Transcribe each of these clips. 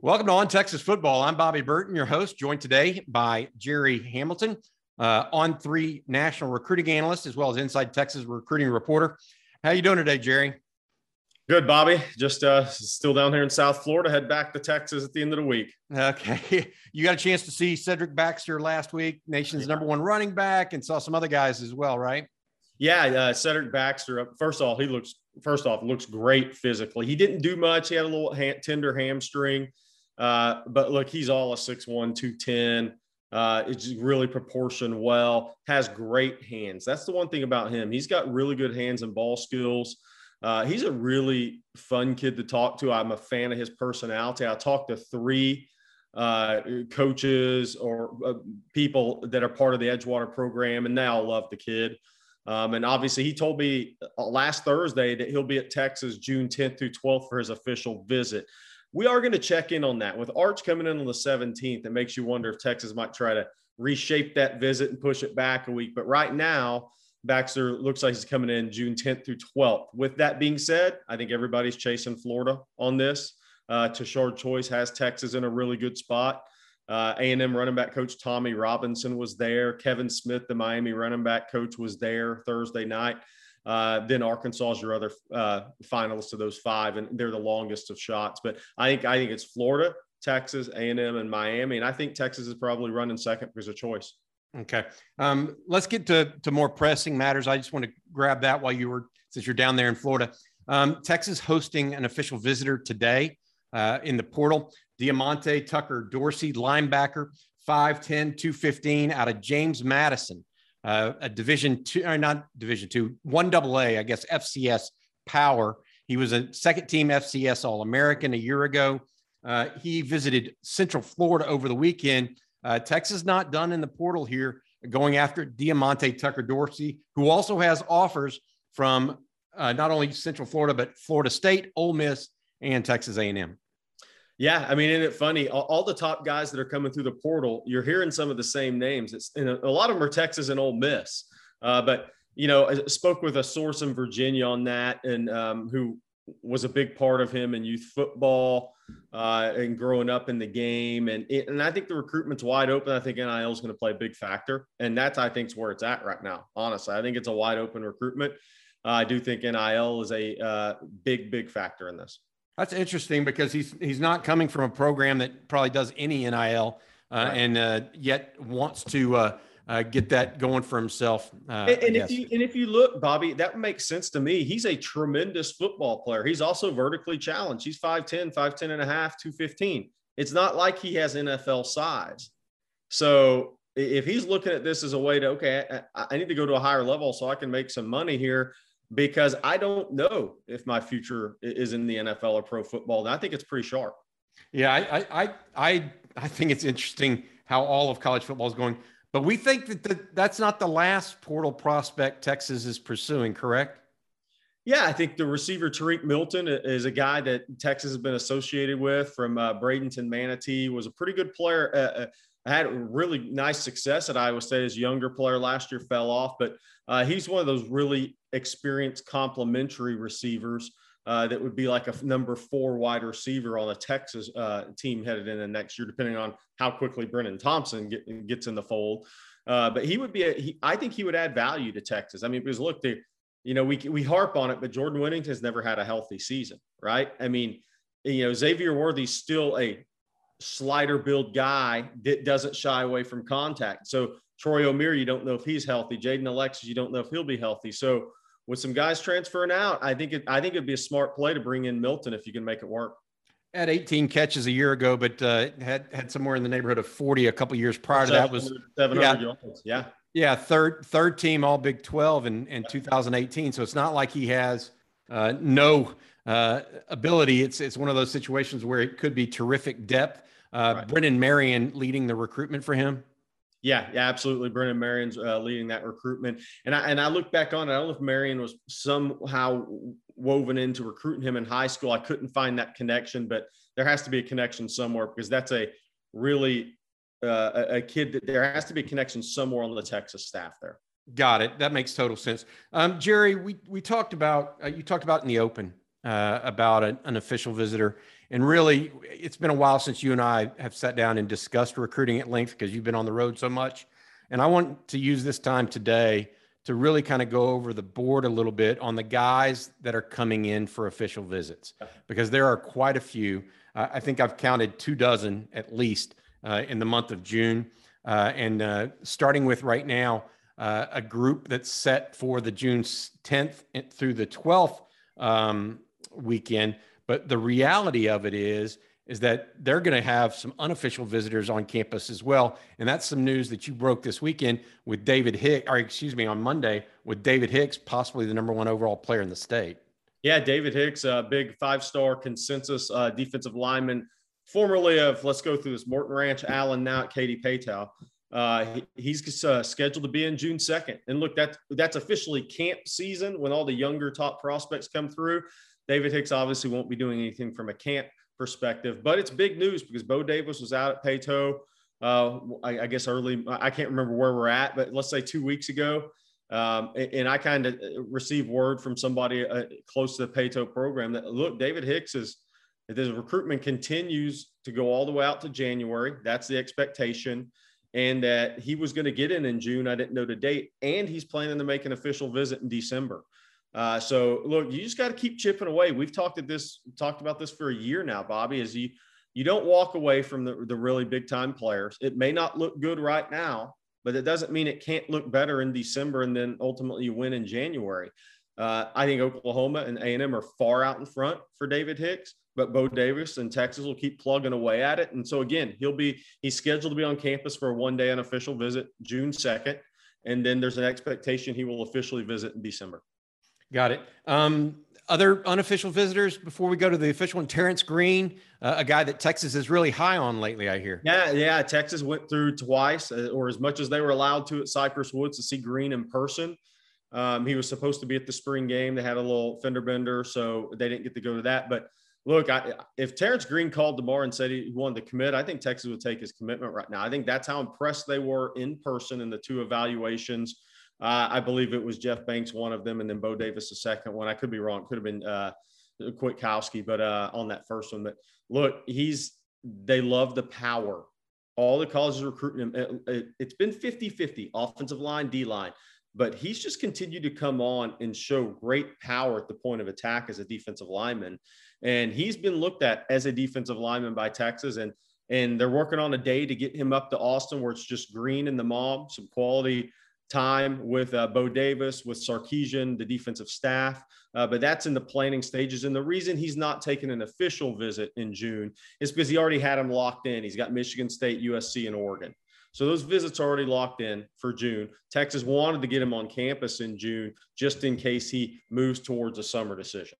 Welcome to On Texas Football. I'm Bobby Burton, your host, joined today by Jerry Hamilton, On3 national recruiting analyst, as well as Inside Texas recruiting reporter. How you doing today, Jerry? Good, Bobby. Just still down here in South Florida. Head back to Texas at the end of the week. Okay. You got a chance to see Cedric Baxter last week, nation's number one running back, and saw some other guys as well, right? Yeah, Cedric Baxter. First off, looks great physically. He didn't do much. He had a little tender hamstring. But look, he's all a 6'1", 210. It's really proportioned well, has great hands. That's the one thing about him. He's got really good hands and ball skills. He's a really fun kid to talk to. I'm a fan of his personality. I talked to three coaches or people that are part of the Edgewater program, and they all love the kid. And obviously he told me last Thursday that he'll be at Texas June 10th through 12th for his official visit. We are going to check in on that. With Arch coming in on the 17th, it makes you wonder if Texas might try to reshape that visit and push it back a week. But right now, Baxter looks like he's coming in June 10th through 12th. With that being said, I think everybody's chasing Florida on this. Tashard Choice has Texas in a really good spot. A&M running back coach Tommy Robinson was there. Kevin Smith, the Miami running back coach, was there Thursday night. Then Arkansas is your other finalist of those five, and they're the longest of shots. But I think it's Florida, Texas, A&M, and Miami, and I think Texas is probably running second because of choice. Okay, let's get to more pressing matters. I just want to grab that while since you're down there in Florida. Texas hosting an official visitor today in the portal. Diamante Tucker Dorsey, linebacker, 5'10", 215, out of James Madison. A Division II, 1AA, I guess, FCS power. He was a second-team FCS All-American a year ago. He visited Central Florida over the weekend. Texas not done in the portal here, going after Diamante Tucker Dorsey, who also has offers from not only Central Florida, but Florida State, Ole Miss, and Texas A&M. Yeah, I mean, isn't it funny? All the top guys that are coming through the portal, you're hearing some of the same names. A lot of them are Texas and Ole Miss. But, you know, I spoke with a source in Virginia on that and who was a big part of him in youth football and growing up in the game. And I think the recruitment's wide open. I think NIL is going to play a big factor. And that's, I think, is where it's at right now, honestly. I think it's a wide open recruitment. I do think NIL is a big factor in this. That's interesting because he's not coming from a program that probably does any NIL right. And yet wants to get that going for himself. If you look, Bobby, that makes sense to me. He's a tremendous football player. He's also vertically challenged. He's 5'10", 5'10 and a half, 215. It's not like he has NFL size. So if he's looking at this as a way to, okay, I need to go to a higher level so I can make some money here, because I don't know if my future is in the NFL or pro football. And I think it's pretty sharp. Yeah, I think it's interesting how all of college football is going. But we think that that's not the last portal prospect Texas is pursuing, correct? Yeah, I think the receiver Tariq Milton is a guy that Texas has been associated with from Bradenton Manatee. Was a pretty good player. Had really nice success at Iowa State. His younger player last year fell off, but he's one of those really experienced complementary receivers that would be like a number 4 wide receiver on a Texas team headed into next year, depending on how quickly Brennan Thompson gets in the fold. But he would be, I think he would add value to Texas. I mean, because look, we harp on it, but Jordan Winnington's never had a healthy season, right? I mean, Xavier Worthy's still a slider build guy that doesn't shy away from contact. So Troy O'Meara, you don't know if he's healthy. Jaden Alexis, you don't know if he'll be healthy. So with some guys transferring out, I think it'd be a smart play to bring in Milton if you can make it work. Had 18 catches a year ago, but had somewhere in the neighborhood of 40 a couple years prior to that. Was 700 yards. Yeah. Yeah, third team all Big 12 in 2018. So it's not like he has no ability. It's one of those situations where it could be terrific depth. Right. Brennan Marion leading the recruitment for him. Yeah, absolutely. Brennan Marion's leading that recruitment. And I look back on it. I don't know if Marion was somehow woven into recruiting him in high school. I couldn't find that connection, but there has to be a connection somewhere because that's a really a kid that there has to be a connection somewhere on the Texas staff there. Got it. That makes total sense. Jerry, we talked about, you talked about in the open about an official visitor. And really, it's been a while since you and I have sat down and discussed recruiting at length because you've been on the road so much. And I want to use this time today to really kind of go over the board a little bit on the guys that are coming in for official visits, because there are quite a few. I think I've counted 24 at least in the month of June. And starting with right now, a group that's set for the June 10th through the 12th weekend. But the reality of it is that they're going to have some unofficial visitors on campus as well. And that's some news that you broke this weekend with David Hicks, on Monday with David Hicks, possibly the #1 overall player in the state. Yeah, David Hicks, a big 5-star consensus defensive lineman, formerly of, let's go through this, Morton Ranch, Allen, now at Katy Paytel. He's scheduled to be in June 2nd. And look, that's officially camp season when all the younger top prospects come through. David Hicks obviously won't be doing anything from a camp perspective, but it's big news because Bo Davis was out at Payto, I guess early, I can't remember where we're at, but let's say 2 weeks ago. And I kind of received word from somebody close to the Payto program that, look, David Hicks is, the recruitment continues to go all the way out to January. That's the expectation. And that he was going to get in June. I didn't know the date. And he's planning to make an official visit in December. So look, you just got to keep chipping away. We've talked about this for a year now, Bobby, is you don't walk away from the really big time players. It may not look good right now, but it doesn't mean it can't look better in December. And then ultimately you win in January. I think Oklahoma and A&M are far out in front for David Hicks, but Bo Davis and Texas will keep plugging away at it. And so again, he's scheduled to be on campus for a 1-day unofficial visit, June 2nd. And then there's an expectation he will officially visit in December. Got it. Other unofficial visitors before we go to the official one, Terrence Green, a guy that Texas is really high on lately, I hear. Yeah. Texas went through twice or as much as they were allowed to at Cypress Woods to see Green in person. He was supposed to be at the spring game. They had a little fender bender, so they didn't get to go to that. But look, if Terrence Green called tomorrow and said he wanted to commit, I think Texas would take his commitment right now. I think that's how impressed they were in person in the two evaluations. I believe it was Jeff Banks, one of them, and then Bo Davis, the second one. I could be wrong. Could have been Kwiatkowski, but on that first one. But look, they love the power. All the colleges are recruiting him. It's been 50-50, offensive line, D-line. But he's just continued to come on and show great power at the point of attack as a defensive lineman. And he's been looked at as a defensive lineman by Texas. And they're working on a day to get him up to Austin where it's just Green and the mob, some quality time with Bo Davis, with Sarkisian, the defensive staff, but that's in the planning stages. And the reason he's not taking an official visit in June is because he already had him locked in. He's got Michigan State, USC, and Oregon. So those visits are already locked in for June. Texas wanted to get him on campus in June just in case he moves towards a summer decision.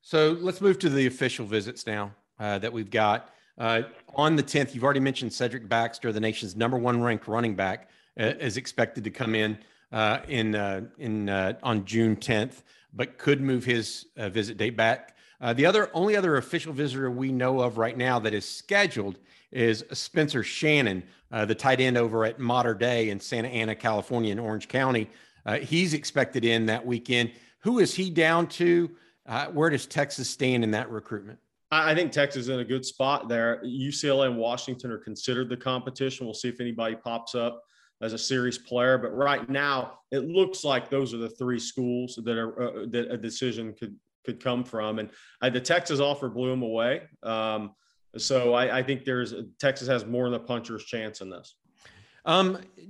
So let's move to the official visits now that we've got. On the 10th, you've already mentioned Cedric Baxter, the nation's #1 ranked running back, is expected to come in on June 10th, but could move his visit date back. The only other official visitor we know of right now that is scheduled is Spencer Shannon, the tight end over at Mater Dei in Santa Ana, California, in Orange County. He's expected in that weekend. Who is he down to? Where does Texas stand in that recruitment? I think Texas is in a good spot there. UCLA and Washington are considered the competition. We'll see if anybody pops up as a series player, but right now it looks like those are the three schools that are that a decision could come from. And the Texas offer blew them away. So I think Texas has more than a puncher's chance in this.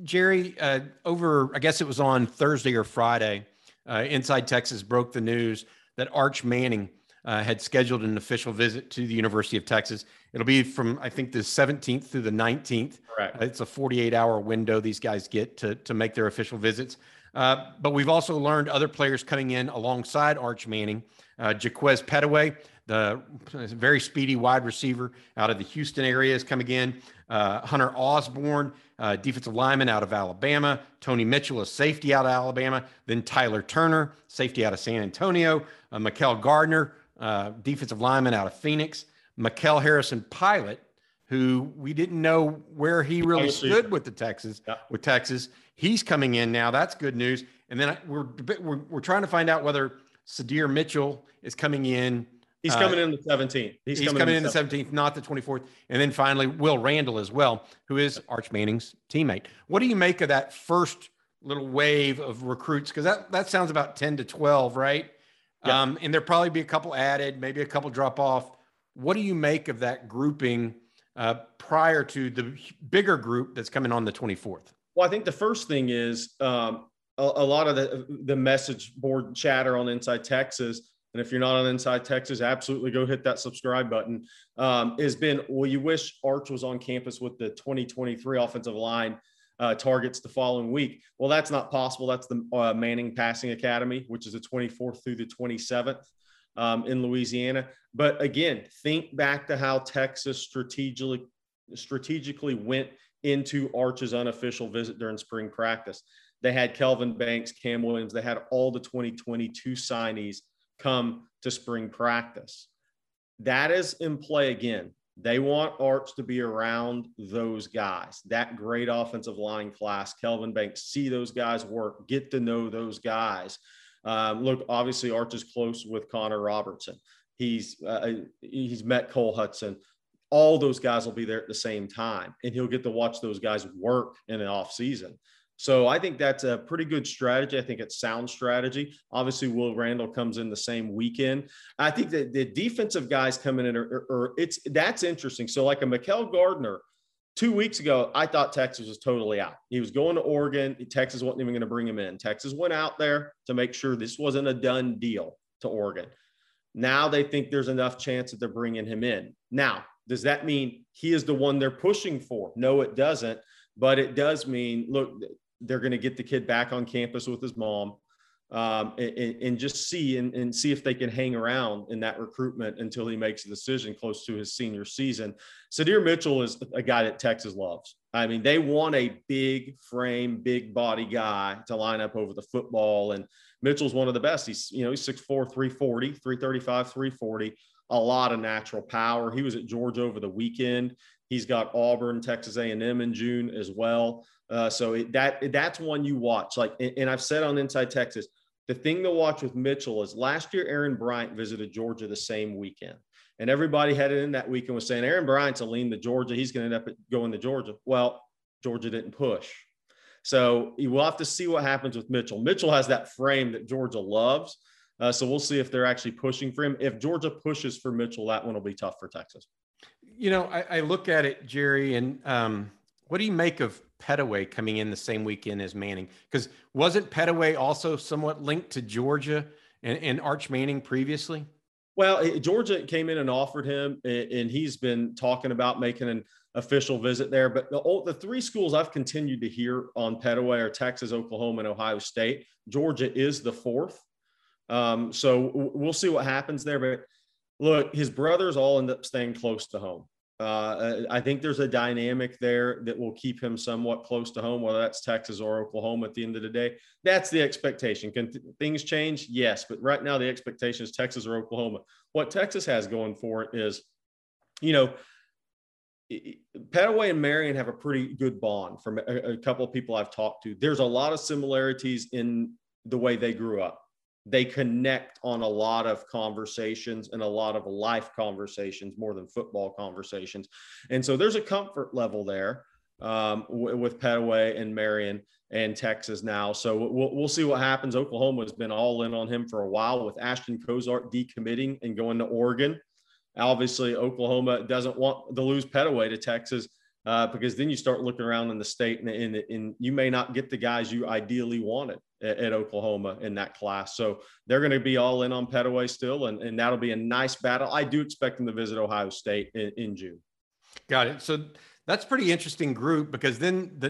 Jerry, I guess it was on Thursday or Friday, Inside Texas broke the news that Arch Manning had scheduled an official visit to the University of Texas. It'll be from, I think, the 17th through the 19th. Correct. It's a 48-hour window these guys get to make their official visits. But we've also learned other players coming in alongside Arch Manning. Jaquaize Pettaway, the very speedy wide receiver out of the Houston area, is coming in. Hunter Osborne, defensive lineman out of Alabama. Tony Mitchell, a safety out of Alabama. Then Tyler Turner, safety out of San Antonio. Mikael Gardner, defensive lineman out of Phoenix. Mikel Harrison-Pilot, who we didn't know where he really stood with the Texas. Yeah. With Texas, he's coming in now. That's good news. And then we're trying to find out whether Sadir Mitchell is coming in. He's coming in the 17th. He's coming in the 17th, not the 24th. And then finally, Will Randall as well, who is Arch Manning's teammate. What do you make of that first little wave of recruits? Because that sounds about 10 to 12, right? Yeah. And there'll probably be a couple added, maybe a couple drop off. What do you make of that grouping prior to the bigger group that's coming on the 24th? Well, I think the first thing is a lot of the message board chatter on Inside Texas. And if you're not on Inside Texas, absolutely go hit that subscribe button. Has been, well, you wish Arch was on campus with the 2023 offensive line targets the following week. Well, that's not possible. That's the Manning Passing Academy, which is the 24th through the 27th. In Louisiana. But again, think back to how Texas strategically went into Arch's unofficial visit during spring practice. They had Kelvin Banks, Cam Williams. They had all the 2022 signees come to spring practice. That is in play again. They want Arch to be around those guys, that great offensive line class, Kelvin Banks, see those guys work, get to know those guys. Look, obviously Arch is close with Connor Robertson. He's met Cole Hudson. All those guys will be there at the same time, and he'll get to watch those guys work in an off season. So I think that's a pretty good strategy. I think it's sound strategy. Obviously, Will Randall comes in the same weekend. I think that the defensive guys coming in that's interesting. So like a Mikael Gardner, 2 weeks ago, I thought Texas was totally out. He was going to Oregon. Texas wasn't even going to bring him in. Texas went out there to make sure this wasn't a done deal to Oregon. Now they think there's enough chance that they're bringing him in. Now, does that mean he is the one they're pushing for? No, it doesn't. But it does mean, look, they're going to get the kid back on campus with his mom and just see and see if they can hang around in that recruitment until he makes a decision close to his senior season. Sadir Mitchell is a guy that Texas loves. I mean, they want a big frame, big body guy to line up over the football. And Mitchell's one of the best. He's 6'4", 340, 335, 340, a lot of natural power. He was at Georgia over the weekend. He's got Auburn, Texas A&M in June as well. So that's one you watch. And I've said on Inside Texas, the thing to watch with Mitchell is last year, Aaron Bryant visited Georgia the same weekend. And everybody headed in that weekend was saying, Aaron Bryant's a lean to Georgia. He's going to end up going to Georgia. Well, Georgia didn't push. So you will have to see what happens with Mitchell. Mitchell has that frame that Georgia loves. So we'll see if they're actually pushing for him. If Georgia pushes for Mitchell, that one will be tough for Texas. I look at it, Jerry, and what do you make of Pettaway coming in the same weekend as Manning? Because wasn't Pettaway also somewhat linked to Georgia and Arch Manning previously? Well, Georgia came in and offered him, and he's been talking about making an official visit there. But the three schools I've continued to hear on Pettaway are Texas, Oklahoma, and Ohio State. Georgia is the fourth. So we'll see what happens there. But look, his brothers all end up staying close to home. I think there's a dynamic there that will keep him somewhat close to home, whether that's Texas or Oklahoma at the end of the day. That's the expectation. Can things change? Yes. But right now the expectation is Texas or Oklahoma. What Texas has going for it is, Pettaway and Marion have a pretty good bond from a couple of people I've talked to. There's a lot of similarities in the way they grew up. They connect on a lot of conversations and a lot of life conversations more than football conversations. And so there's a comfort level there with Pettaway and Marion and Texas now. So we'll see what happens. Oklahoma has been all in on him for a while with Ashton Kozart decommitting and going to Oregon. Obviously, Oklahoma doesn't want to lose Pettaway to Texas because then you start looking around in the state and you may not get the guys you ideally wanted at Oklahoma in that class. So they're going to be all in on Pettaway still, and that'll be a nice battle. I do expect them to visit Ohio State in June. Got it. So that's a pretty interesting group, because then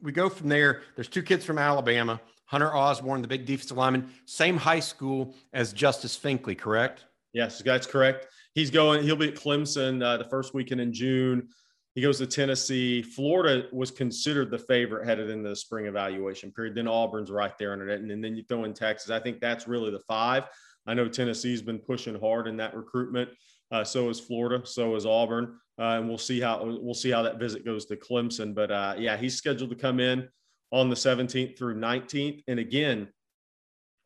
we go from there. There's two kids from Alabama, Hunter Osborne, the big defensive lineman, same high school as Justice Finkley, correct? Yes, that's correct. He'll be at Clemson the first weekend in June. He goes to Tennessee. Florida was considered the favorite headed into the spring evaluation period. Then Auburn's right there under it. And then you throw in Texas. I think that's really the five. I know Tennessee's been pushing hard in that recruitment. So is Florida. So is Auburn. And we'll see how that visit goes to Clemson. But yeah, he's scheduled to come in on the 17th through 19th. And again,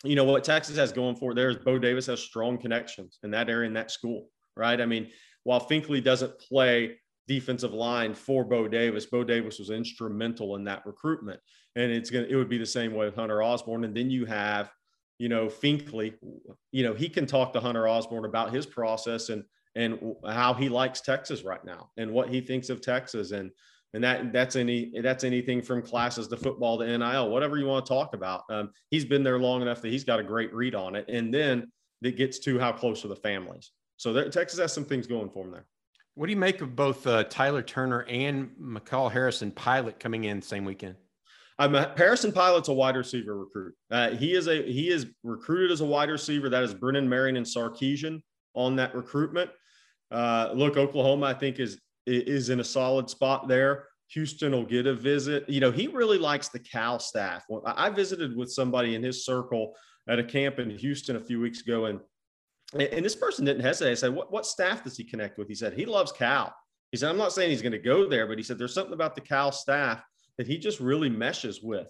you know what Texas has going for it there is Bo Davis has strong connections in that area, in that school, right? I mean, while Finkley doesn't play defensive line for Bo Davis, Bo Davis was instrumental in that recruitment. And it would be the same way with Hunter Osborne. And then you have, you know, Finkley, you know, he can talk to Hunter Osborne about his process and how he likes Texas right now and what he thinks of Texas. And that's anything from classes to football to NIL, whatever you want to talk about. He's been there long enough that he's got a great read on it. And then it gets to how close are the families. So Texas has some things going for him there. What do you make of both Tyler Turner and McCall Harrison Pilot coming in same weekend? Harrison Pilot's a wide receiver recruit. He is recruited as a wide receiver. That is Brennan Marion and Sarkisian on that recruitment. Look, Oklahoma, I think is in a solid spot there. Houston will get a visit. You know, he really likes the Cal staff. Well, I visited with somebody in his circle at a camp in Houston a few weeks ago, and this person didn't hesitate. I said, what staff does he connect with? He said, he loves Cal. He said, I'm not saying he's going to go there, but he said, there's something about the Cal staff that he just really meshes with.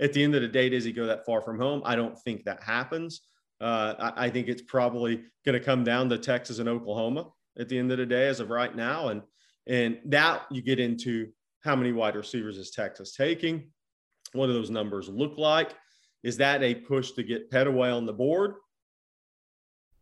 At the end of the day, does he go that far from home? I don't think that happens. I think it's probably going to come down to Texas and Oklahoma at the end of the day as of right now. And that you get into how many wide receivers is Texas taking? What do those numbers look like? Is that a push to get Pettaway on the board?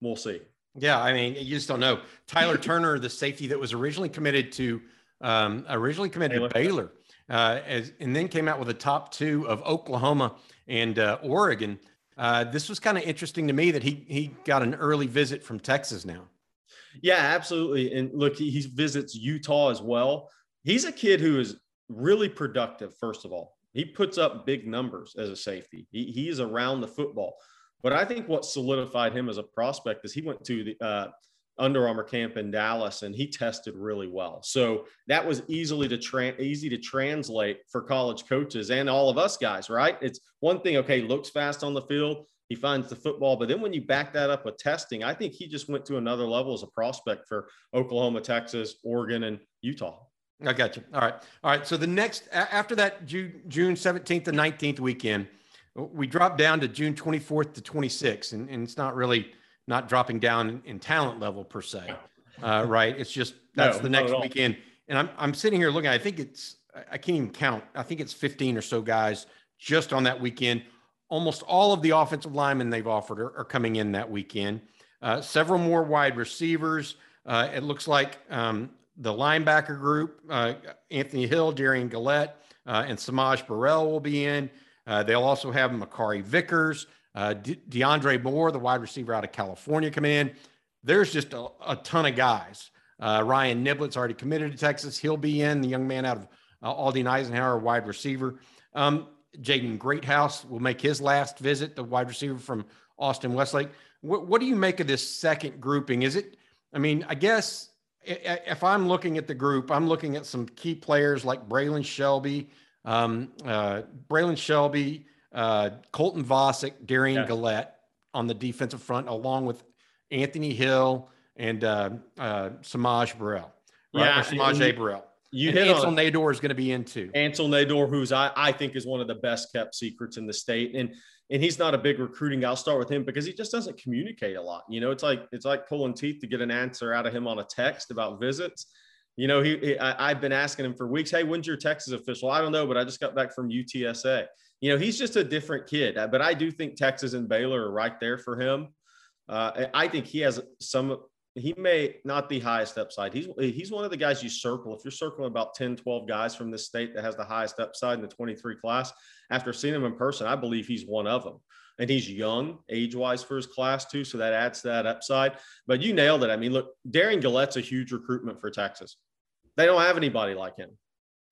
We'll see. Yeah, I mean, you just don't know. Tyler Turner, the safety that was originally committed to Baylor, and then came out with the top two of Oklahoma and Oregon. This was kind of interesting to me that he got an early visit from Texas now. Yeah, absolutely. And look, he visits Utah as well. He's a kid who is really productive, first of all. He puts up big numbers as a safety. He is around the football. But I think what solidified him as a prospect is he went to the Under Armour camp in Dallas, and he tested really well. So that was easy to translate for college coaches and all of us guys, right? It's one thing, okay, looks fast on the field. He finds the football. But then when you back that up with testing, I think he just went to another level as a prospect for Oklahoma, Texas, Oregon, and Utah. I got you. All right. So the next, after that June 17th to 19th weekend, we dropped down to June 24th to 26th, and it's not really not dropping down in talent level per se, right? It's just that's the next weekend. And I'm sitting here looking. I think I can't even count. I think it's 15 or so guys just on that weekend. Almost all of the offensive linemen they've offered are coming in that weekend. Several more wide receivers. It looks like the linebacker group, Anthony Hill, Darian Gillette, and Samaj Burrell will be in. They'll also have Makari Vickers, DeAndre Moore, the wide receiver out of California, coming in. There's just a ton of guys. Ryan Niblett's already committed to Texas. He'll be in. The young man out of Aldine Eisenhower, wide receiver. Jaden Greathouse will make his last visit, the wide receiver from Austin Westlake. What do you make of this second grouping? I guess if I'm looking at the group, I'm looking at some key players like Braylon Shelby, Colton Vosick, Darian Gillette on the defensive front, along with Anthony Hill and Samaj Burrell. Right? Yeah, Samaj Burrell. Ansel Nador is going to be in too. Ansel Nador, who's I think is one of the best kept secrets in the state. And he's not a big recruiting guy. I'll start with him because he just doesn't communicate a lot. You know, it's like pulling teeth to get an answer out of him on a text about visits. You know, I've been asking him for weeks, hey, when's your Texas official? I don't know, but I just got back from UTSA. You know, he's just a different kid. But I do think Texas and Baylor are right there for him. I think he has he may not be highest upside. He's one of the guys you circle. If you're circling about 10, 12 guys from this state that has the highest upside in the 23 class, after seeing him in person, I believe he's one of them. And he's young age-wise for his class too, so that adds to that upside. But you nailed it. I mean, look, Darian Gillette's a huge recruitment for Texas. They don't have anybody like him.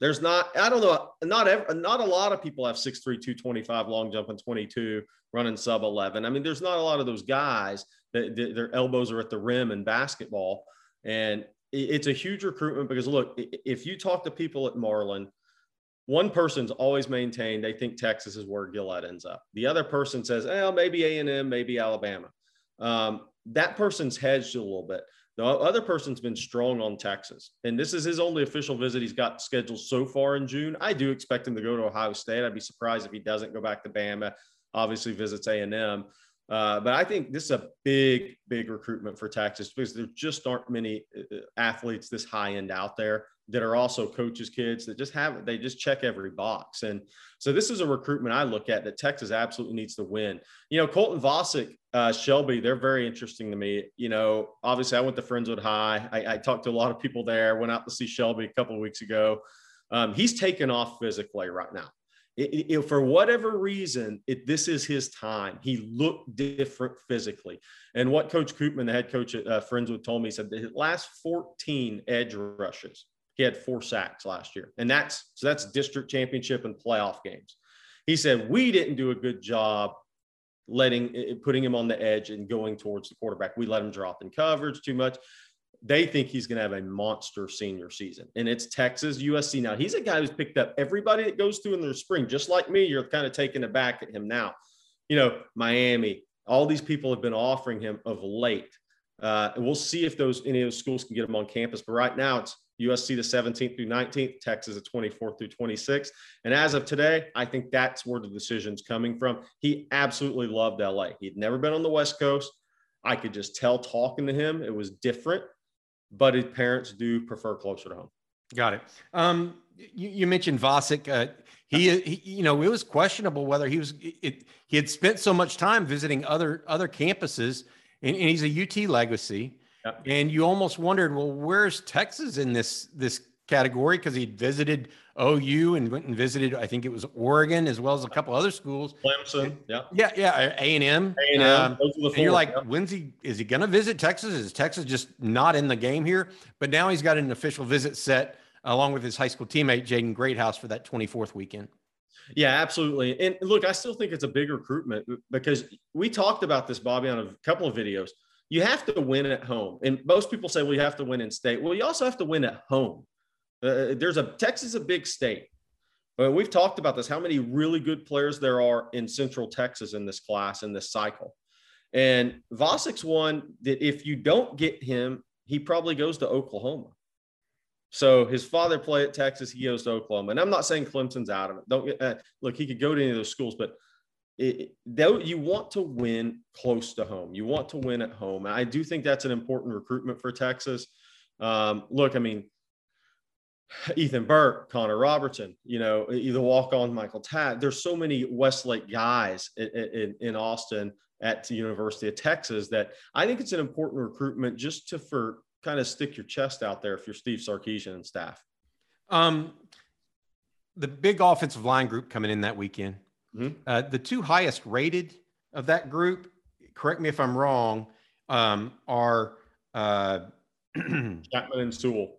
There's not – I don't know. Not a lot of people have 6'3", 225, long jump, and 22, running sub-11. I mean, there's not a lot of those guys that their elbows are at the rim in basketball. And it's a huge recruitment because, look, if you talk to people at Marlin, one person's always maintained they think Texas is where Gillette ends up. The other person says, oh, maybe A&M, maybe Alabama. That person's hedged a little bit. The other person's been strong on Texas, and this is his only official visit he's got scheduled so far in June. I do expect him to go to Ohio State. I'd be surprised if he doesn't go back to Bama, obviously visits A&M. But I think this is a big, big recruitment for Texas because there just aren't many athletes this high end out there that are also coaches' kids that just check every box. And so this is a recruitment I look at that Texas absolutely needs to win. You know, Colton Vosick, Shelby, they're very interesting to me. You know, obviously I went to Friendswood High. I talked to a lot of people there, went out to see Shelby a couple of weeks ago. He's taken off physically right now. For whatever reason, this is his time. He looked different physically. And what Coach Koopman, the head coach at Friendswood, told me, he said that his last 14 edge rushes, he had 4 sacks last year. And that's district championship and playoff games. He said, we didn't do a good job putting him on the edge and going towards the quarterback. We let him drop in coverage too much. They think he's going to have a monster senior season. And it's Texas, USC. Now, he's a guy who's picked up everybody that goes through in the spring. Just like me, you're kind of taken aback at him now. You know, Miami, all these people have been offering him of late. And we'll see if any of those schools can get him on campus. But right now, it's USC the 17th through 19th, Texas the 24th through 26th. And as of today, I think that's where the decision's coming from. He absolutely loved LA. He'd never been on the West Coast. I could just tell talking to him, it was different. But his parents do prefer closer to home. Got it. You mentioned Vosick. He, you know, it was questionable whether he had spent so much time visiting other campuses, and he's a UT legacy. Yep. And you almost wondered, well, where's Texas in this category? Because he'd visited OU and went and visited, I think it was Oregon, as well as a couple other schools. Clemson, yeah. Yeah, A&M. A&M. And you're like, yep. Is he going to visit Texas? Is Texas just not in the game here? But now he's got an official visit set along with his high school teammate, Jaden Greathouse, for that 24th weekend. Yeah, absolutely. And look, I still think it's a big recruitment because we talked about this, Bobby, on a couple of videos. You have to win at home. And most people say, well, you have to win in state. Well, you also have to win at home. Texas is a big state, but we've talked about this, how many really good players there are in Central Texas in this class, in this cycle. And Vosick's one that if you don't get him, he probably goes to Oklahoma. So his father played at Texas, he goes to Oklahoma. And I'm not saying Clemson's out of it. Look, he could go to any of those schools, but you want to win close to home. You want to win at home. I do think that's an important recruitment for Texas. Look, I mean, Ethan Burke, Connor Robertson, you know, either walk-on Michael Tatt. There's so many Westlake guys in Austin at the University of Texas that I think it's an important recruitment just for kind of stick your chest out there if you're Steve Sarkisian and staff. The big offensive line group coming in that weekend, the two highest rated of that group, correct me if I'm wrong, are Chapman and Sewell.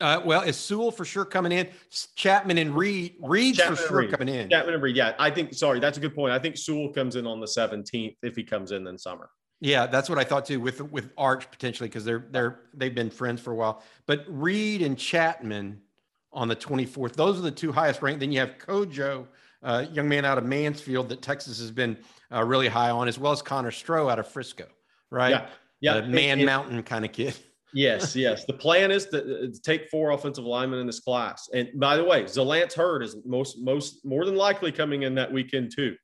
Well, is Sewell for sure coming in? Chapman and Reed. Reed's Chapman for sure coming in. Chapman and Reed, yeah. That's a good point. I think Sewell comes in on the 17th if he comes in summer. Yeah, that's what I thought too with Arch potentially because they've been friends for a while. But Reed and Chapman on the 24th, those are the two highest ranked. Then you have Kojo, young man out of Mansfield that Texas has been really high on, as well as Connor Stroh out of Frisco, right? Yeah. The Man Mountain kind of kid. Yes, yes. The plan is to take four offensive linemen in this class. And by the way, Zalance Hurd is more than likely coming in that weekend too.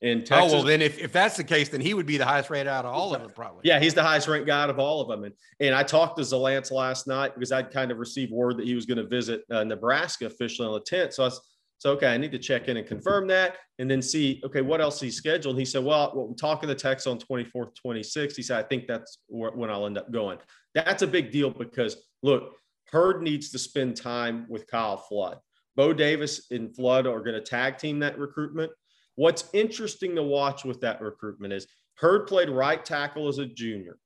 In Texas. Oh, well, then if that's the case, then he would be the highest rated out of all of them probably. Yeah, he's the highest ranked guy out of all of them. And I talked to Zalance last night because I'd kind of received word that he was going to visit Nebraska officially on the 10th. So I said, okay, I need to check in and confirm that and then see, okay, what else he's scheduled. And he said, well, I'm talking to Texas on 24th, 26th. He said, I think that's when I'll end up going. That's a big deal because, look, Hurd needs to spend time with Kyle Flood. Bo Davis and Flood are going to tag team that recruitment. What's interesting to watch with that recruitment is Hurd played right tackle as a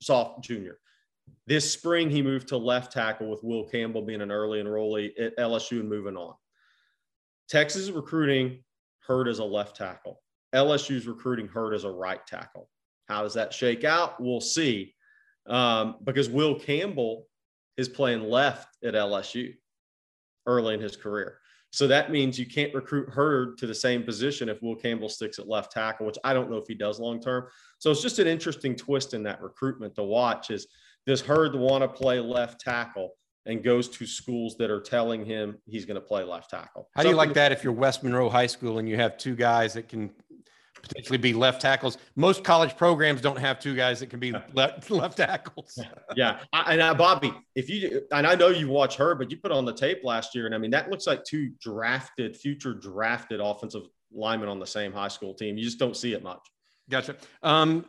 sophomore. This spring, he moved to left tackle with Will Campbell being an early enrollee at LSU and moving on. Texas is recruiting Hurd as a left tackle. LSU is recruiting Hurd as a right tackle. How does that shake out? We'll see. Because Will Campbell is playing left at LSU early in his career. So that means you can't recruit Hurd to the same position if Will Campbell sticks at left tackle, which I don't know if he does long-term. So it's just an interesting twist in that recruitment to watch is, does Hurd want to play left tackle and goes to schools that are telling him he's going to play left tackle? How do you like that if you're West Monroe High School and you have two guys that can potentially be left tackles? Most college programs don't have two guys that can be left tackles. Yeah. Bobby, if you, and I know you watch her, but you put on the tape last year. And I mean, that looks like two future drafted offensive linemen on the same high school team. You just don't see it much. Gotcha. A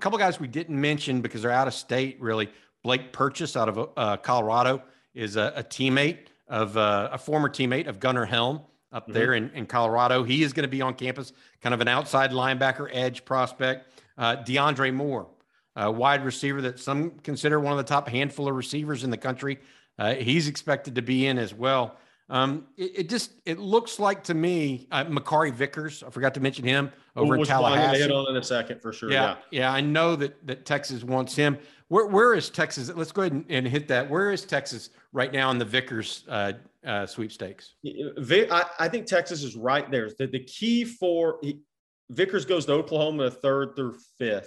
couple guys we didn't mention because they're out of state, really. Blake Purchase out of Colorado is a former teammate of Gunnar Helm. Up there in Colorado. He is going to be on campus, kind of an outside linebacker edge prospect. DeAndre Moore, a wide receiver that some consider one of the top handful of receivers in the country. He's expected to be in as well. It looks like to me, Makari Vickers, I forgot to mention him, over in Tallahassee. We'll hit on in a second for sure. Yeah, I know that Texas wants him. Where is Texas? Let's go ahead and hit that. Where is Texas right now in the Vickers sweepstakes? I think Texas is right there. The key for Vickers goes to Oklahoma 3rd through 5th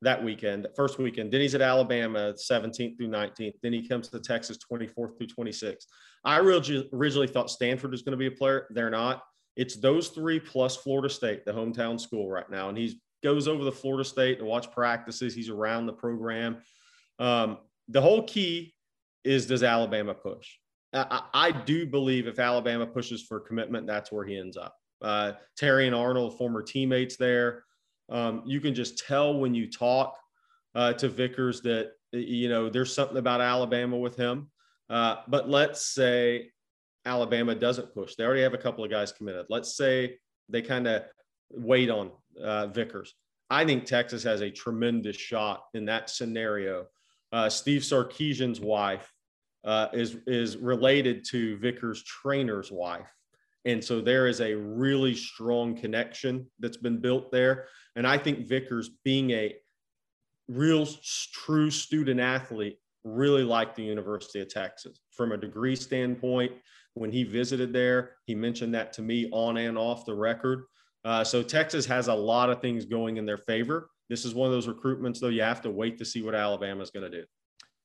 that weekend, first weekend. Then he's at Alabama 17th through 19th. Then he comes to Texas 24th through 26th. I originally thought Stanford was going to be a player. They're not. It's those three plus Florida State, the hometown school right now. And he goes over to Florida State to watch practices. He's around the program. The whole key is, does Alabama push? I do believe if Alabama pushes for commitment, that's where he ends up. Terry and Arnold, former teammates there. You can just tell when you talk to Vickers that, there's something about Alabama with him. But let's say Alabama doesn't push. They already have a couple of guys committed. Let's say they kind of wait on Vickers. I think Texas has a tremendous shot in that scenario. Steve Sarkisian's wife is related to Vickers' trainer's wife. And so there is a really strong connection that's been built there. And I think Vickers, being a real true student athlete, really liked the University of Texas from a degree standpoint. When he visited there, he mentioned that to me on and off the record. So Texas has a lot of things going in their favor. This is one of those recruitments, though, you have to wait to see what Alabama is going to do.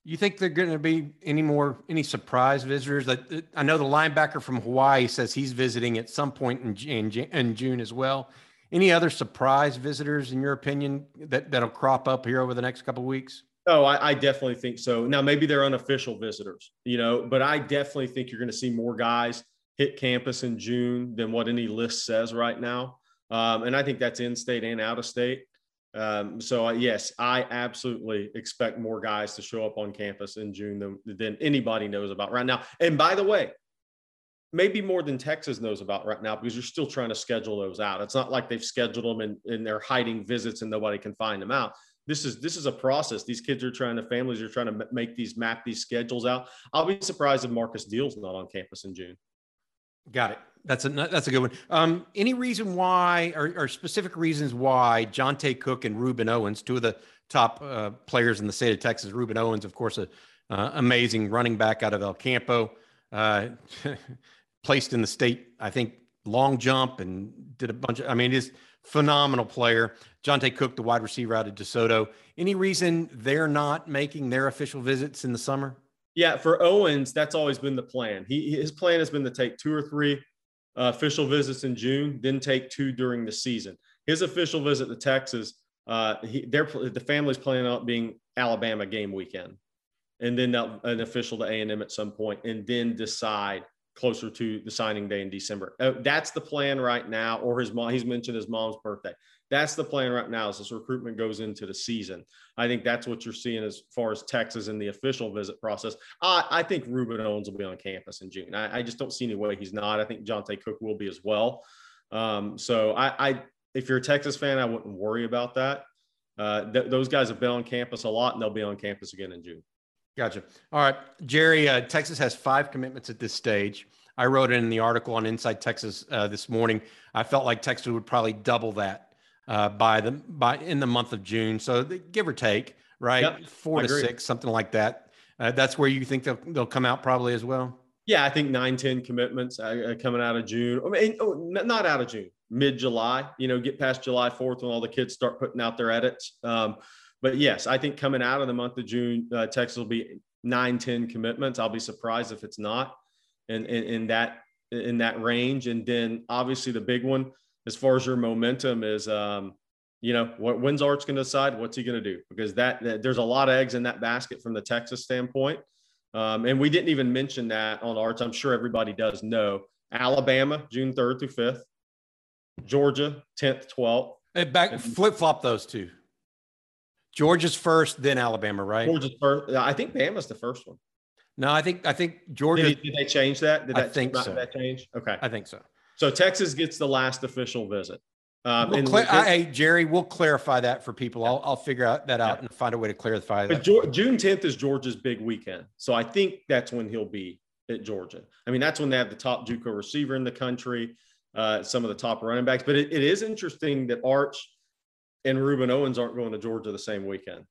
You think there are going to be any surprise visitors? I know the linebacker from Hawaii says he's visiting at some point in June as well. Any other surprise visitors, in your opinion, that'll crop up here over the next couple of weeks? Oh, I definitely think so. Now, maybe they're unofficial visitors, but I definitely think you're going to see more guys hit campus in June than what any list says right now. And I think that's in-state and out-of-state. Yes, I absolutely expect more guys to show up on campus in June than anybody knows about right now. And by the way, maybe more than Texas knows about right now because you're still trying to schedule those out. It's not like they've scheduled them and they're hiding visits and nobody can find them out. This is a process. These kids are families are trying to map these schedules out. I'll be surprised if Marcus Deal's not on campus in June. Got it. That's a good one. Any reason why, or specific reasons why Jonte Cook and Reuben Owens, two of the top players in the state of Texas, Reuben Owens, of course, an amazing running back out of El Campo, placed in the state, I think, long jump and did a bunch of, he's a phenomenal player. Jonte Cook, the wide receiver out of DeSoto. Any reason they're not making their official visits in the summer? Yeah, for Owens, that's always been the plan. His plan has been to take 2 or 3 official visits in June, then take 2 during the season. His official visit to Texas, the family's planning on being Alabama game weekend, and then an official to A&M at some point, and then decide closer to the signing day in December. That's the plan right now, or his mom. He's mentioned his mom's birthday. That's the plan right now as this recruitment goes into the season. I think that's what you're seeing as far as Texas and the official visit process. I think Reuben Owens will be on campus in June. I just don't see any way he's not. I think Jonte Cook will be as well. So if you're a Texas fan, I wouldn't worry about that. Those guys have been on campus a lot, and they'll be on campus again in June. Gotcha. All right, Jerry, Texas has 5 commitments at this stage. I wrote it in the article on Inside Texas this morning. I felt like Texas would probably double that in the month of June. So give or take, right? Yep, 4 to 6, something like that. That's where you think they'll come out probably as well? Yeah, I think 9-10 commitments coming out of June. I mean, not out of June, mid-July, get past July 4th when all the kids start putting out their edits. But yes, I think coming out of the month of June, Texas will be 9-10 commitments. I'll be surprised if it's not in that range. And then obviously the big one, as far as your momentum is, when's Arch going to decide? What's he going to do? Because there's a lot of eggs in that basket from the Texas standpoint. And we didn't even mention that on Arch. I'm sure everybody does know. Alabama, June 3rd through 5th. Georgia, 10th, 12th. Flip-flop those two. Georgia's first, then Alabama, right? Georgia's first. I think Bama's the first one. No, I think Georgia. Did they change that? Did that change? Okay, I think so. So Texas gets the last official visit. Jerry, we'll clarify that for people. Yeah. I'll figure that out and find a way to clarify that. But June 10th is Georgia's big weekend, so I think that's when he'll be at Georgia. I mean, that's when they have the top JUCO receiver in the country, some of the top running backs. But it is interesting that Arch and Reuben Owens aren't going to Georgia the same weekend.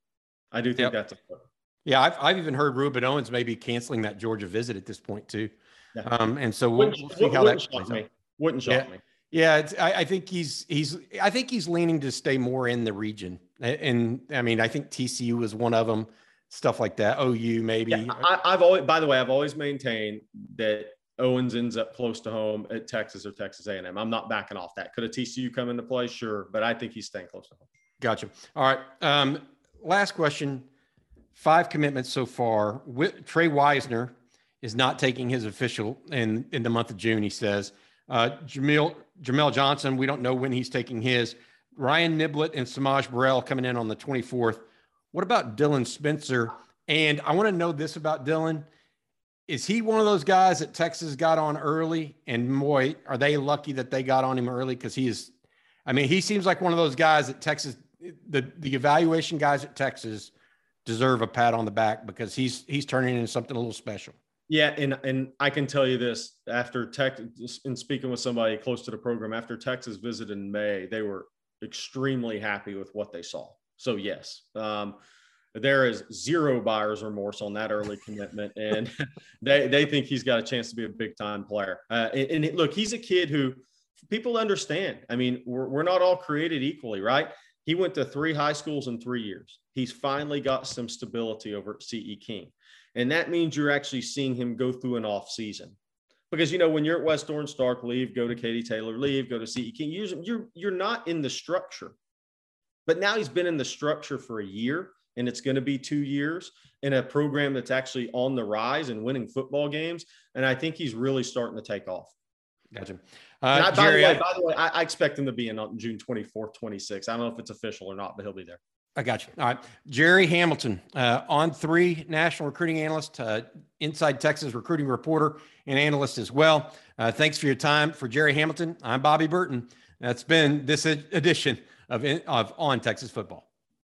I do think that's a problem. Yeah, I've even heard Reuben Owens may be canceling that Georgia visit at this point too. Yeah. And so we'll see how that plays out. Wouldn't shock me. Yeah, I think he's leaning to stay more in the region. And I mean, I think TCU is one of them, stuff like that. OU maybe. Yeah, I've always maintained that Owens ends up close to home at Texas or Texas A&M. I'm not backing off that. Could a TCU come into play? Sure. But I think he's staying close to home. Gotcha. All right. Last question. 5 commitments so far. Trey Wisner is not taking his official in the month of June, he says. Jamel Johnson, we don't know when he's taking his. Ryan Niblett and Samaj Burrell coming in on the 24th. What about Dylan Spencer? And I want to know this about Dylan. Is he one of those guys that Texas got on early? And boy, are they lucky that they got on him early, because he seems like one of those guys that Texas, the evaluation guys at Texas deserve a pat on the back, because he's turning into something a little special. Yeah, and I can tell you this, after Texas, and speaking with somebody close to the program, after Texas visited in May, they were extremely happy with what they saw. So yes. There is 0 buyer's remorse on that early commitment, and they think he's got a chance to be a big-time player. Look, he's a kid who people understand. I mean, we're not all created equally, right? He went to 3 high schools in 3 years. He's finally got some stability over at C.E. King, and that means you're actually seeing him go through an off-season. Because, when you're at West Orange Stark, leave, go to Katie Taylor, leave, go to C.E. King, you're not in the structure. But now he's been in the structure for a year, and it's going to be 2 years in a program that's actually on the rise and winning football games. And I think he's really starting to take off. Gotcha. By the way, I expect him to be in on June 24th, 26th. I don't know if it's official or not, but he'll be there. I got you. All right. Jerry Hamilton, On3 national recruiting analyst, Inside Texas recruiting reporter and analyst as well. Thanks for your time. For Jerry Hamilton, I'm Bobby Burton. That's been this edition of On Texas Football.